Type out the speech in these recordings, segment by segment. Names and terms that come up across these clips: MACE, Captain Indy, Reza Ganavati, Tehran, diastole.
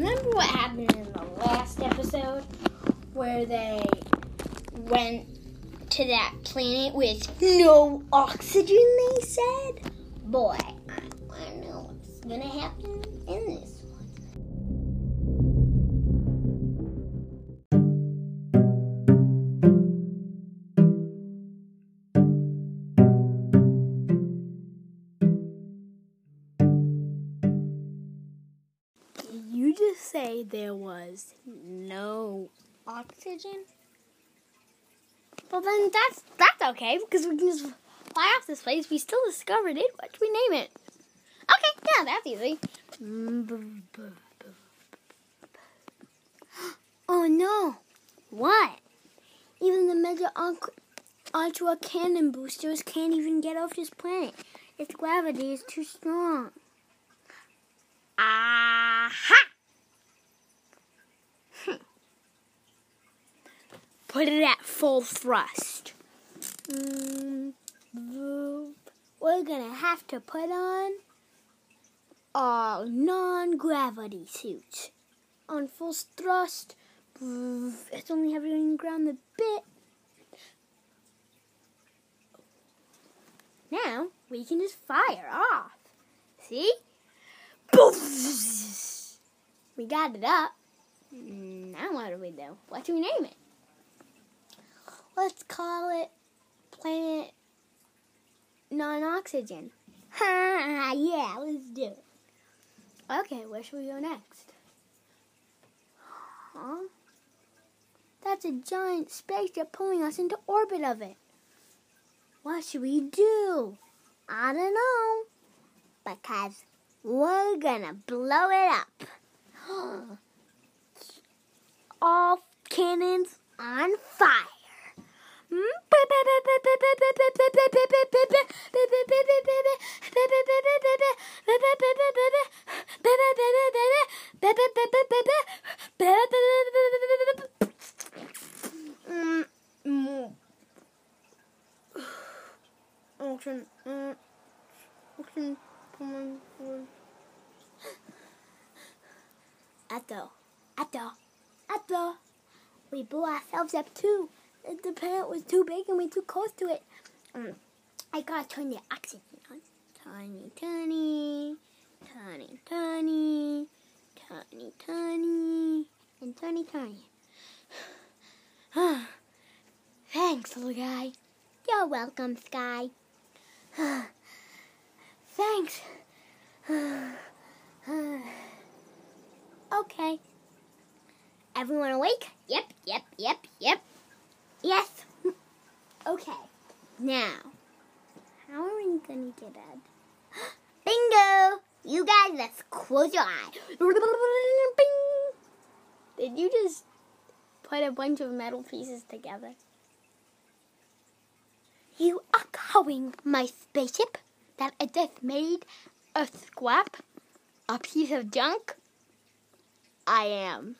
remember what happened in the last episode where they went to that planet with no oxygen, they said? Boy, I want to know what's going to happen in this. Say there was no oxygen? Well, then that's okay, because we can just fly off this place. We still discovered it. What should we name it? Okay, yeah, that's easy. Oh, no. What? Even the Mega Ultra Cannon Boosters can't even get off this planet. Its gravity is too strong. Aha! Put it at full thrust. We're gonna have to put on our non-gravity suits. On full thrust, it's only having ground a bit. Now we can just fire off. See? We got it up. Now what do we do? What do we name it? Let's call it Planet Non-Oxygen. Ha, yeah, let's do it. Okay, where should we go next? Huh? That's a giant spaceship pulling us into orbit of it. What should we do? I don't know. Because we're gonna blow it up. All cannons on fire. Atto. We blew ourselves up too. The planet was too big and we were too close to it. I gotta turn the oxygen on. Tiny, thanks, little guy. You're welcome, Sky. Thanks. Okay. Everyone awake? Yep. Yes. Okay. Now, how are we going to get out? Bingo! You guys, let's close your eyes. Bing! Did you just put a bunch of metal pieces together? You are calling my spaceship that I just made a scrap? A piece of junk? I am.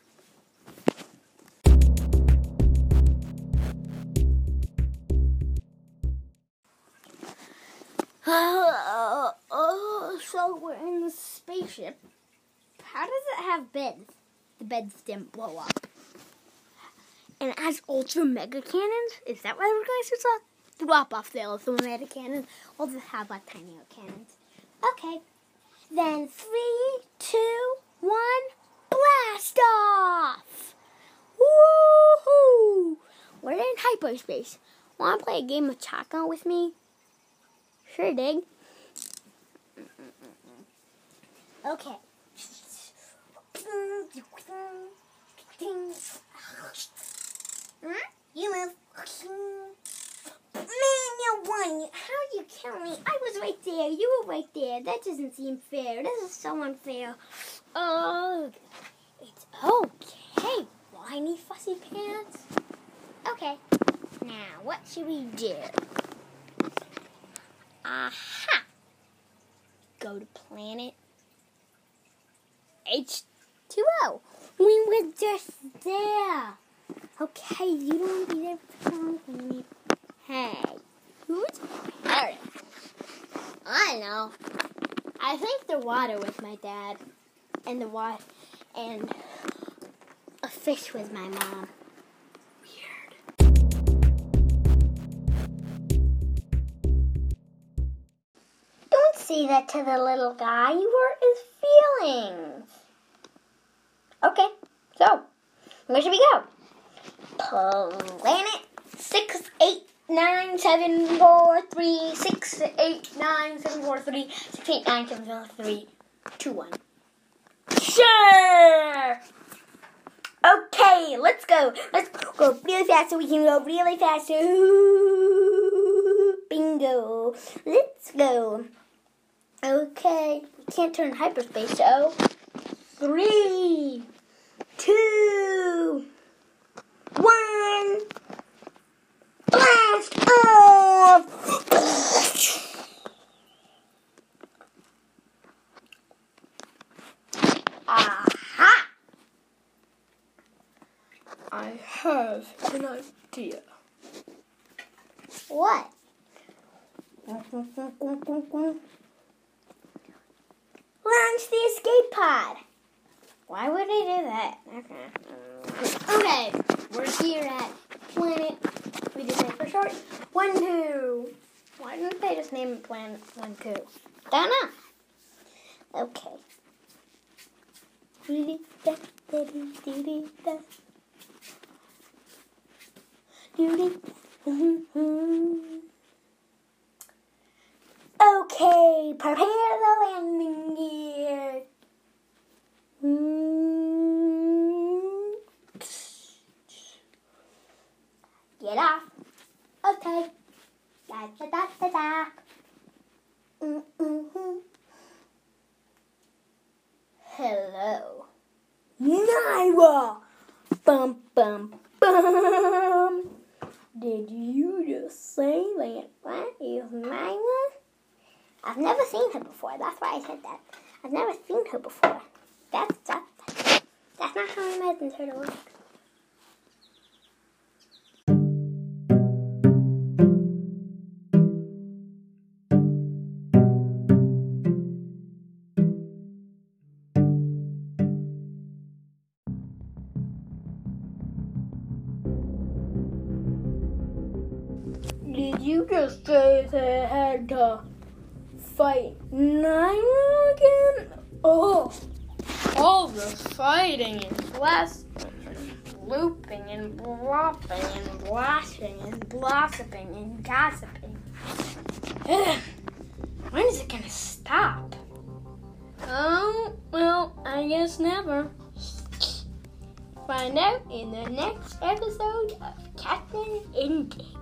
So we're in the spaceship. How does it have beds? The beds didn't blow up. And as ultra mega cannons, is that why we're going to drop off the ultra mega cannons? We'll just have our tiny little cannons. Okay. Then 3, 2, 1, blast off! Woohoo! We're in hyperspace. Wanna play a game of Chaka with me? Sure, dig. Okay. You move. Man, you won. How did you kill me? I was right there. You were right there. That doesn't seem fair. This is so unfair. Oh, it's okay. Whiny fussy pants. Okay. Now, what should we do? Aha! Go to planet H2O. We were just there. Okay, you don't want to be there for the planet. Hey, who's hurt? I know. I think the water was my dad, and the water and a fish with my mom. Weird. Don't say that to the little guy. You hurt his feelings. Okay, so where should we go? Planet 689743689743689743689743212. 689743689743212. Sure! Okay, let's go. Let's go really fast so we can go really fast. Bingo. Let's go. Okay, we can't turn hyperspace, so 3, 2, 1. Blast off! Aha! I have an idea. What? Launch the escape pod. Why would I do that? Okay, we're here at Planet. We just name it for short. 1, 2. Why didn't they just name it Planet 1, 2? Don't know. Okay. Okay, prepare the landing gear. Get off. Okay. Da da da da da. Hello. Naira! Bum, bum, bum! Did you just say that that is Naira? I've never seen her before. That's why I said that. I've never seen her before. That's not how I imagined her to look. Did you just say they had to fight Naira again? Oh, all the fighting and blasting and looping and blopping and blashing and blossoming and gossiping. Ugh. When is it gonna stop? Oh, well, I guess never. Find out in the next episode of Captain Indy.